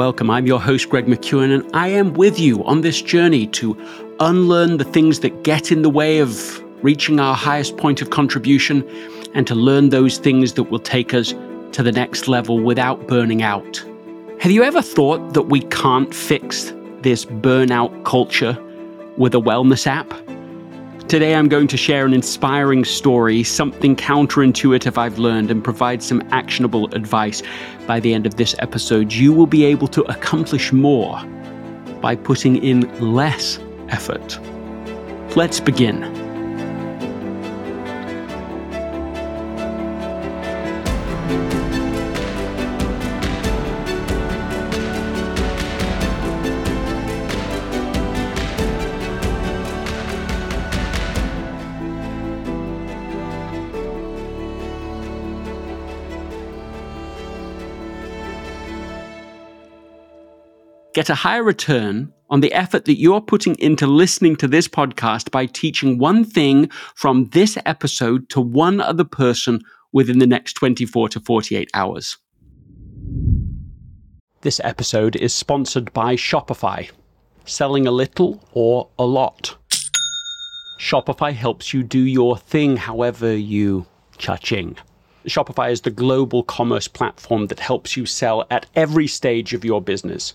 Welcome. I'm your host, Greg McKeown, and I am with you on this journey to unlearn the things that get in the way of reaching our highest point of contribution and to learn those things that will take us to the next level without burning out. Have you ever thought that we can't fix this burnout culture with a wellness app? Today, I'm going to share an inspiring story, something counterintuitive I've learned, and provide some actionable advice. By the end of this episode, you will be able to accomplish more by putting in less effort. Let's begin. Get a higher return on the effort that you're putting into listening to this podcast by teaching one thing from this episode to one other person within the next 24 to 48 hours. This episode is sponsored by Shopify. Selling a little or a lot. Shopify helps you do your thing however you cha-ching. Shopify is the global commerce platform that helps you sell at every stage of your business.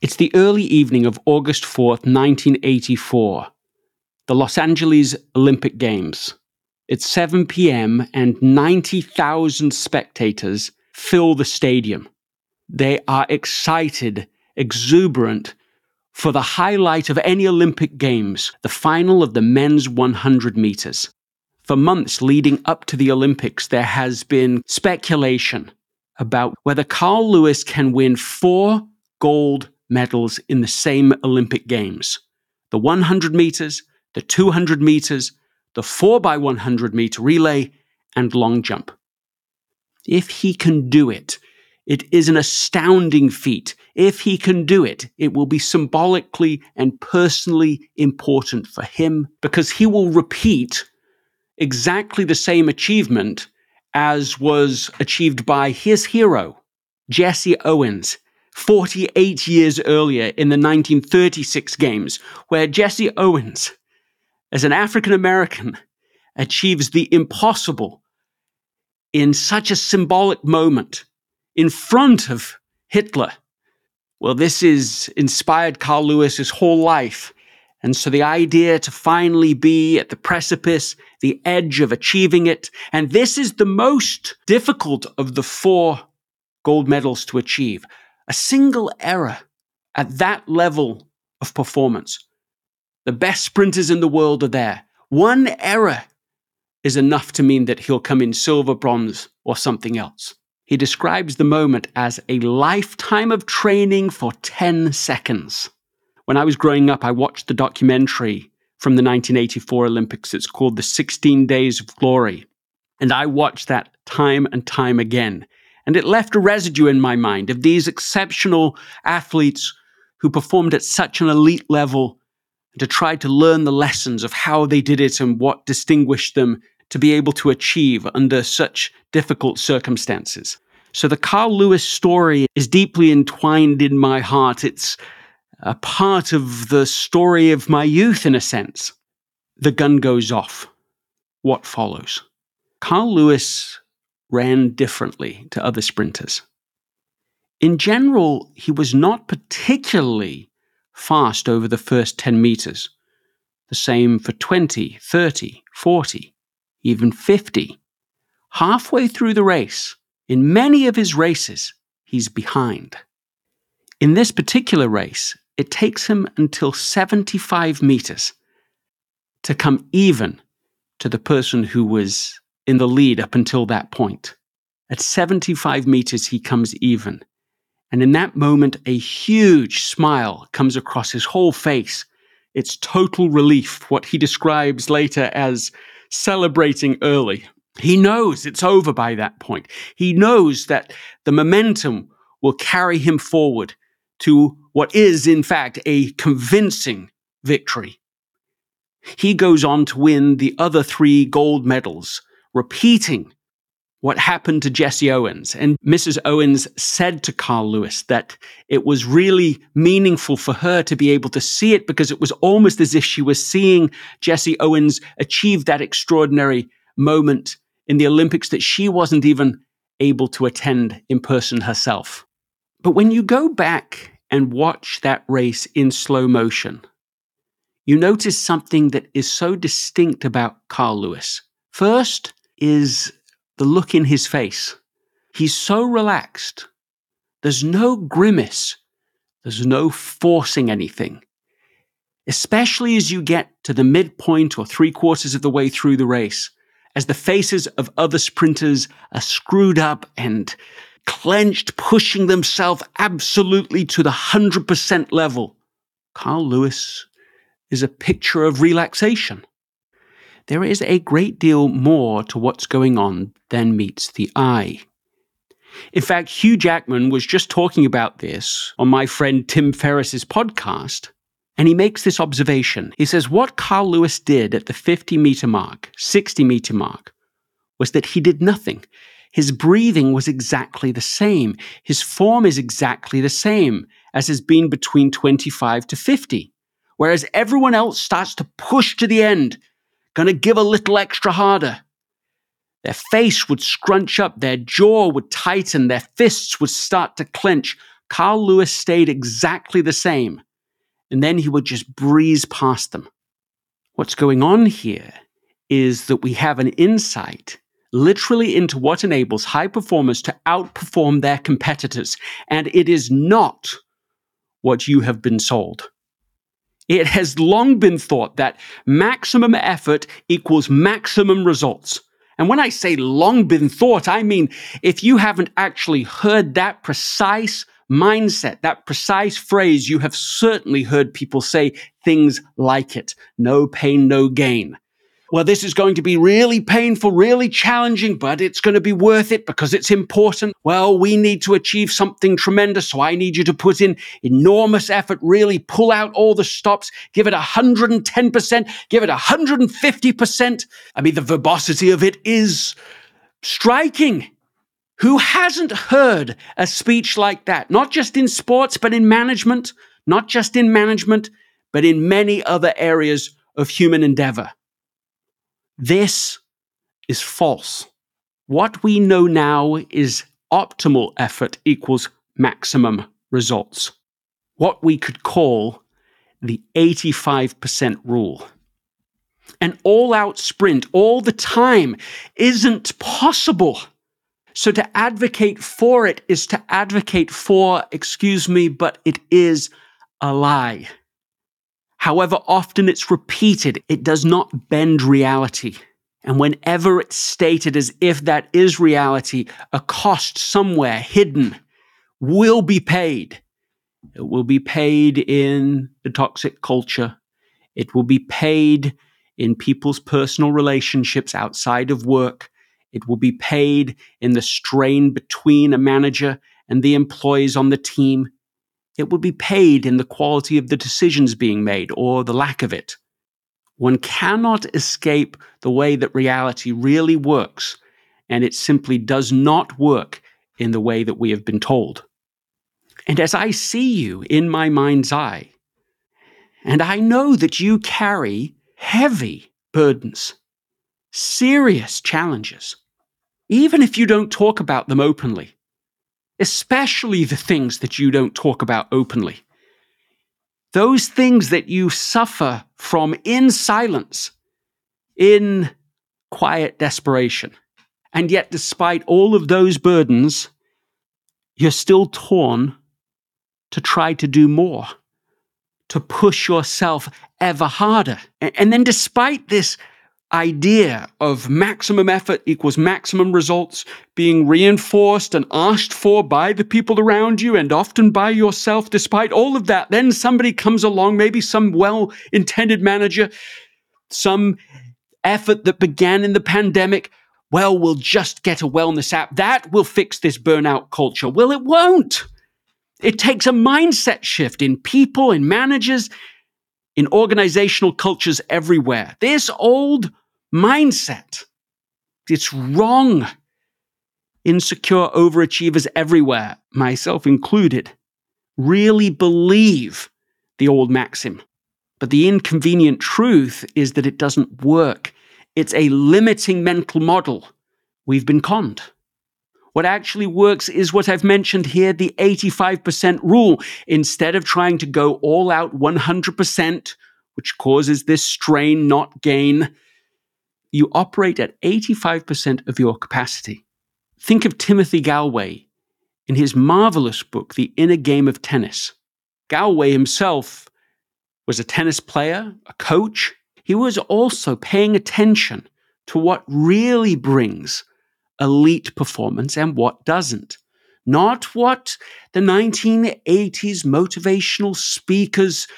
It's the early evening of August 4th, 1984, the Los Angeles Olympic Games. It's 7 p.m. and 90,000 spectators fill the stadium. They are excited, exuberant for the highlight of any Olympic Games, the final of the men's 100 meters. For months leading up to the Olympics, there has been speculation about whether Carl Lewis can win 4 gold medals in the same Olympic Games. The 100 meters, the 200 meters, the 4x100 meter relay, and long jump. If he can do it, it is an astounding feat. If he can do it, it will be symbolically and personally important for him, because he will repeat exactly the same achievement as was achieved by his hero, Jesse Owens, 48 years earlier in the 1936 Games, where Jesse Owens, as an African-American, achieves the impossible in such a symbolic moment in front of Hitler. Well, this has inspired Carl Lewis's whole life. And so the idea to finally be at the precipice, the edge of achieving it, and this is the most difficult of the 4 gold medals to achieve. A a single error at that level of performance. The best sprinters in the world are there. One error is enough to mean that he'll come in silver, bronze, or something else. He describes the moment as a lifetime of training for 10 seconds. When I was growing up, I watched the documentary from the 1984 Olympics. It's called The 16 Days of Glory. And I watched that time and time again. And it left a residue in my mind of these exceptional athletes who performed at such an elite level, and to try to learn the lessons of how they did it and what distinguished them to be able to achieve under such difficult circumstances. So the Carl Lewis story is deeply entwined in my heart. It's a part of the story of my youth, in a sense. The gun goes off. What follows? Carl Lewis ran differently to other sprinters. In general, he was not particularly fast over the first 10 meters. The same for 20, 30, 40, even 50. Halfway through the race, in many of his races, he's behind. In this particular race, it takes him until 75 meters to come even to the person who was in the lead up until that point. At 75 meters, he comes even. And in that moment, a huge smile comes across his whole face. It's total relief, what he describes later as celebrating early. He knows it's over by that point. He knows that the momentum will carry him forward to what is, in fact, a convincing victory. He goes on to win the other 3 gold medals, repeating what happened to Jesse Owens. And Mrs. Owens said to Carl Lewis that it was really meaningful for her to be able to see it, because it was almost as if she was seeing Jesse Owens achieve that extraordinary moment in the Olympics that she wasn't even able to attend in person herself. But when you go back and watch that race in slow motion, you notice something that is so distinct about Carl Lewis. First is the look in his face. He's so relaxed. There's no grimace. There's no forcing anything. Especially as you get to the midpoint or 3/4 of the way through the race, as the faces of other sprinters are screwed up and clenched, pushing themselves absolutely to the 100% level. Carl Lewis is a picture of relaxation. There is a great deal more to what's going on than meets the eye. In fact, Hugh Jackman was just talking about this on my friend Tim Ferriss's podcast, and he makes this observation. He says, what Carl Lewis did at the 50-meter mark, 60-meter mark, was that he did nothing. His breathing was exactly the same. His form is exactly the same as has been between 25 to 50, whereas everyone else starts to push to the end, going to give a little extra harder. Their face would scrunch up, their jaw would tighten, their fists would start to clench. Carl Lewis stayed exactly the same, and then he would just breeze past them. What's going on here is that we have an insight literally into what enables high performers to outperform their competitors, and it is not what you have been sold. It has long been thought that maximum effort equals maximum results. And when I say long been thought, I mean if you haven't actually heard that precise mindset, that precise phrase, you have certainly heard people say things like it. No pain, no gain. Well, this is going to be really painful, really challenging, but it's going to be worth it because it's important. Well, we need to achieve something tremendous, so I need you to put in enormous effort, really pull out all the stops, give it 110%, give it 150%. I mean, the verbosity of it is striking. Who hasn't heard a speech like that? Not just in sports, but in management. Not just in management, but in many other areas of human endeavor. This is false. What we know now is optimal effort equals maximum results. What we could call the 85% rule. An all-out sprint all the time isn't possible. So to advocate for it is to advocate for, excuse me, but it is a lie. However often it's repeated, it does not bend reality. And whenever it's stated as if that is reality, a cost somewhere hidden will be paid. It will be paid in the toxic culture. It will be paid in people's personal relationships outside of work. It will be paid in the strain between a manager and the employees on the team. It will be paid in the quality of the decisions being made or the lack of it. One cannot escape the way that reality really works, and it simply does not work in the way that we have been told. And as I see you in my mind's eye, and I know that you carry heavy burdens, serious challenges, even if you don't talk about them openly, especially the things that you don't talk about openly. Those things that you suffer from in silence, in quiet desperation. And yet, despite all of those burdens, you're still torn to try to do more, to push yourself ever harder. And then despite this idea of maximum effort equals maximum results being reinforced and asked for by the people around you and often by yourself, despite all of that, then somebody comes along, maybe some well-intended manager, some effort that began in the pandemic. Well, we'll just get a wellness app. That will fix this burnout culture. Well, it won't. It takes a mindset shift in people, in managers, in organizational cultures everywhere. This old mindset. It's wrong. Insecure overachievers everywhere, myself included, really believe the old maxim. But the inconvenient truth is that it doesn't work. It's a limiting mental model. We've been conned. What actually works is what I've mentioned here, the 85% rule. Instead of trying to go all out 100%, which causes this strain, not gain, you operate at 85% of your capacity. Think of Timothy Galway in his marvelous book, The Inner Game of Tennis. Galway himself was a tennis player, a coach. He was also paying attention to what really brings elite performance and what doesn't. Not what the 1980s motivational speakers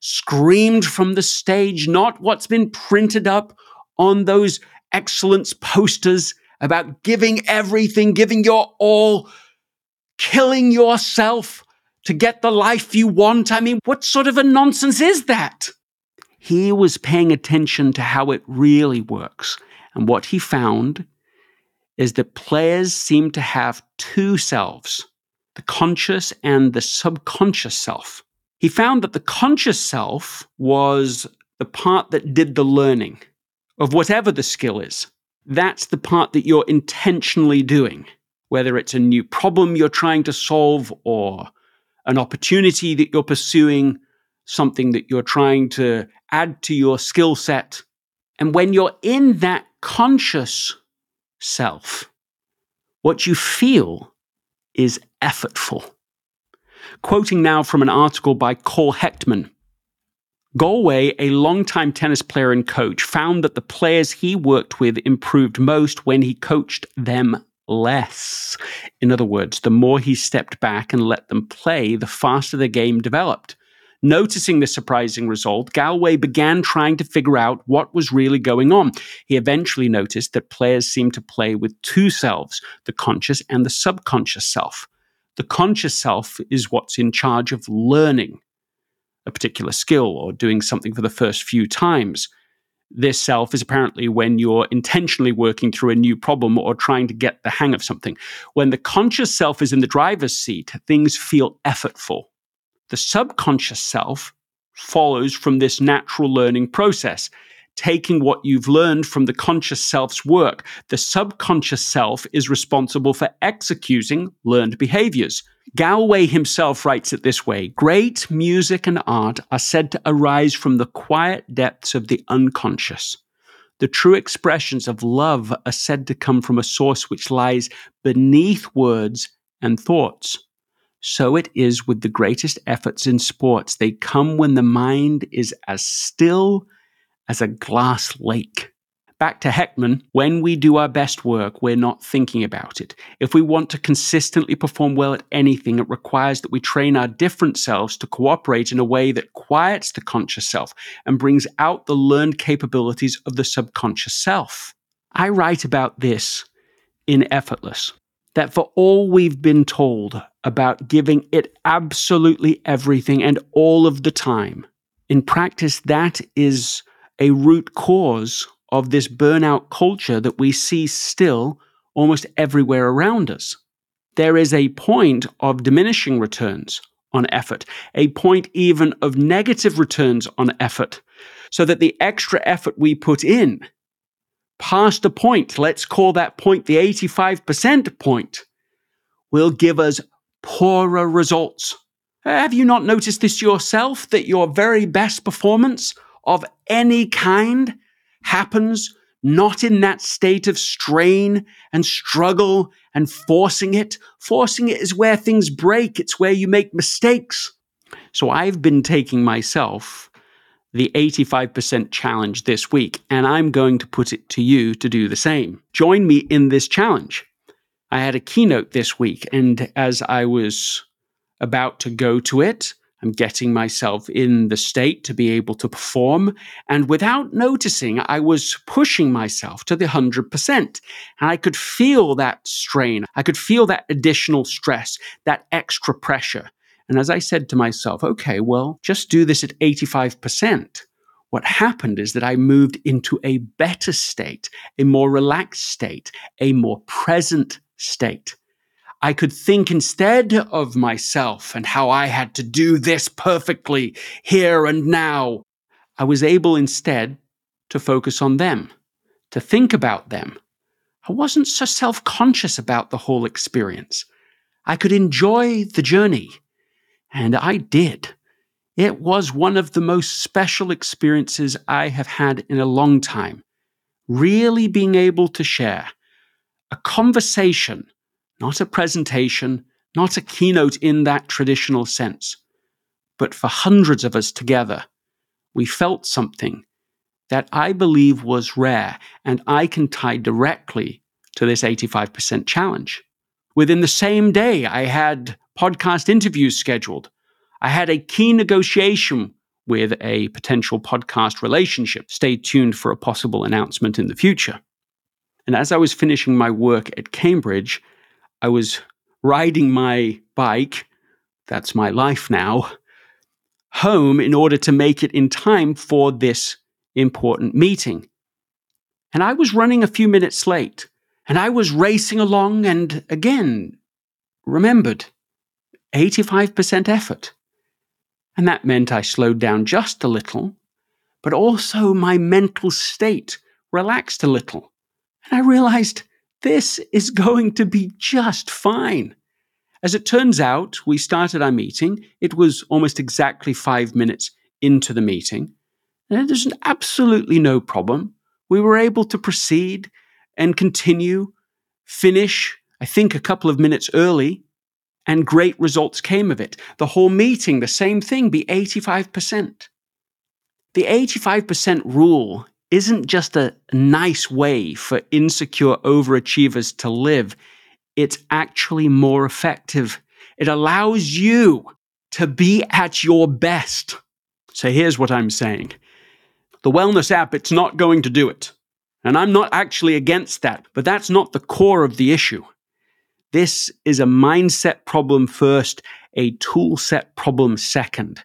screamed from the stage, not what's been printed up on those excellence posters about giving everything, giving your all, killing yourself to get the life you want. I mean, what sort of a nonsense is that? He was paying attention to how it really works. And what he found is that players seem to have two selves, the conscious and the subconscious self. He found that the conscious self was the part that did the learning of whatever the skill is. That's the part that you're intentionally doing, whether it's a new problem you're trying to solve or an opportunity that you're pursuing, something that you're trying to add to your skill set. And when you're in that conscious self, what you feel is effortful. Quoting now from an article by Cole Hechtman, Galway, a longtime tennis player and coach, found that the players he worked with improved most when he coached them less. In other words, the more he stepped back and let them play, the faster the game developed. Noticing the surprising result, Galway began trying to figure out what was really going on. He eventually noticed that players seemed to play with two selves, the conscious and the subconscious self. The conscious self is what's in charge of learning a particular skill or doing something for the first few times. This self is apparently when you're intentionally working through a new problem or trying to get the hang of something. When the conscious self is in the driver's seat, things feel effortful. The subconscious self follows from this natural learning process, taking what you've learned from the conscious self's work. The subconscious self is responsible for executing learned behaviors. Galway himself writes it this way: great music and art are said to arise from the quiet depths of the unconscious. The true expressions of love are said to come from a source which lies beneath words and thoughts. So it is with the greatest efforts in sports. They come when the mind is as still as a glass lake. Back to Hechtman, when we do our best work, we're not thinking about it. If we want to consistently perform well at anything, it requires that we train our different selves to cooperate in a way that quiets the conscious self and brings out the learned capabilities of the subconscious self. I write about this in Effortless, that for all we've been told about giving it absolutely everything and all of the time, in practice, that is a root cause of this burnout culture that we see still almost everywhere around us. There is a point of diminishing returns on effort, a point even of negative returns on effort, so that the extra effort we put in, past a point, let's call that point the 85% point, will give us poorer results. Have you not noticed this yourself, that your very best performance of any kind happens not in that state of strain and struggle and forcing it. Forcing it is where things break. It's where you make mistakes. So I've been taking myself the 85% challenge this week, and I'm going to put it to you to do the same. Join me in this challenge. I had a keynote this week, and as I was about to go to it, I'm getting myself in the state to be able to perform. And without noticing, I was pushing myself to the 100%. And I could feel that strain. I could feel that additional stress, that extra pressure. And as I said to myself, okay, well, just do this at 85%. What happened is that I moved into a better state, a more relaxed state, a more present state. I could think instead of myself and how I had to do this perfectly here and now. I was able instead to focus on them, to think about them. I wasn't so self-conscious about the whole experience. I could enjoy the journey, and I did. It was one of the most special experiences I have had in a long time. Really being able to share a conversation, not a presentation, not a keynote in that traditional sense, but for hundreds of us together, we felt something that I believe was rare, and I can tie directly to this 85% challenge. Within the same day, I had podcast interviews scheduled. I had a key negotiation with a potential podcast relationship. Stay tuned for a possible announcement in the future. And as I was finishing my work at Cambridge, I was riding my bike, that's my life now, home in order to make it in time for this important meeting. And I was running a few minutes late, and I was racing along, and again, remembered, 85% effort. And that meant I slowed down just a little, but also my mental state relaxed a little. And I realized, this is going to be just fine. As it turns out, we started our meeting. It was almost exactly 5 minutes into the meeting. And there's absolutely no problem. We were able to proceed and continue, finish, I think, a couple of minutes early, and great results came of it. The whole meeting, the same thing, be 85%. The 85% rule isn't just a nice way for insecure overachievers to live. It's actually more effective. It allows you to be at your best. So here's what I'm saying. The wellness app, it's not going to do it. And I'm not actually against that, but that's not the core of the issue. This is a mindset problem first, a tool set problem second.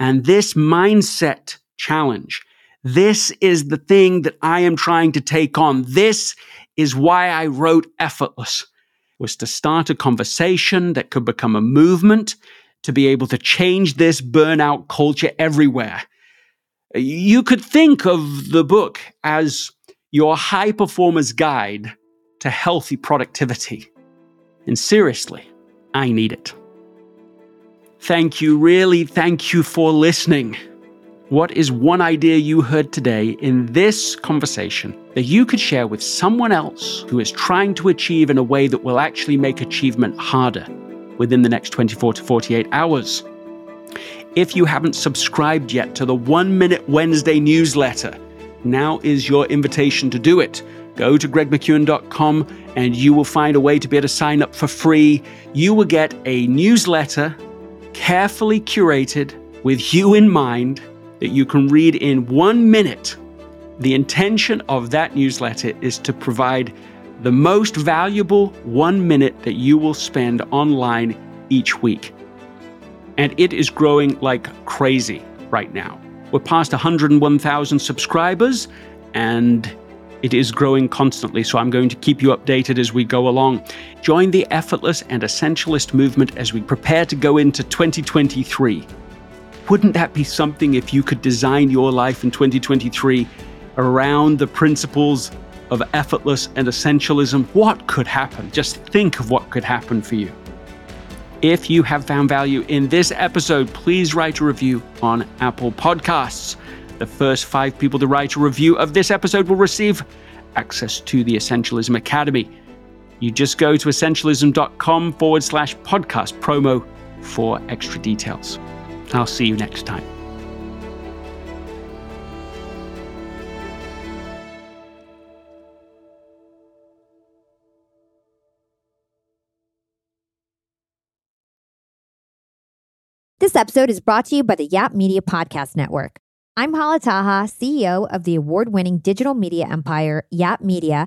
And this mindset challenge, this is the thing that I am trying to take on. This is why I wrote Effortless, was to start a conversation that could become a movement to be able to change this burnout culture everywhere. You could think of the book as your high performer's guide to healthy productivity. And seriously, I need it. Thank you, really, thank you for listening. What is one idea you heard today in this conversation that you could share with someone else who is trying to achieve in a way that will actually make achievement harder within the next 24 to 48 hours? If you haven't subscribed yet to the 1 Minute Wednesday newsletter, now is your invitation to do it. Go to gregmckeown.com and you will find a way to be able to sign up for free. You will get a newsletter carefully curated with you in mind that you can read in 1 minute. The intention of that newsletter is to provide the most valuable 1 minute that you will spend online each week. And it is growing like crazy right now. We're past 101,000 subscribers, and it is growing constantly, so I'm going to keep you updated as we go along. Join the effortless and essentialist movement as we prepare to go into 2023. Wouldn't that be something if you could design your life in 2023 around the principles of effortless and essentialism? What could happen? Just think of what could happen for you. If you have found value in this episode, please write a review on Apple Podcasts. The first 5 people to write a review of this episode will receive access to the Essentialism Academy. You just go to essentialism.com/podcast promo for extra details. I'll see you next time. This episode is brought to you by the Yap Media Podcast Network. I'm Hala Taha, CEO of the award-winning digital media empire, Yap Media,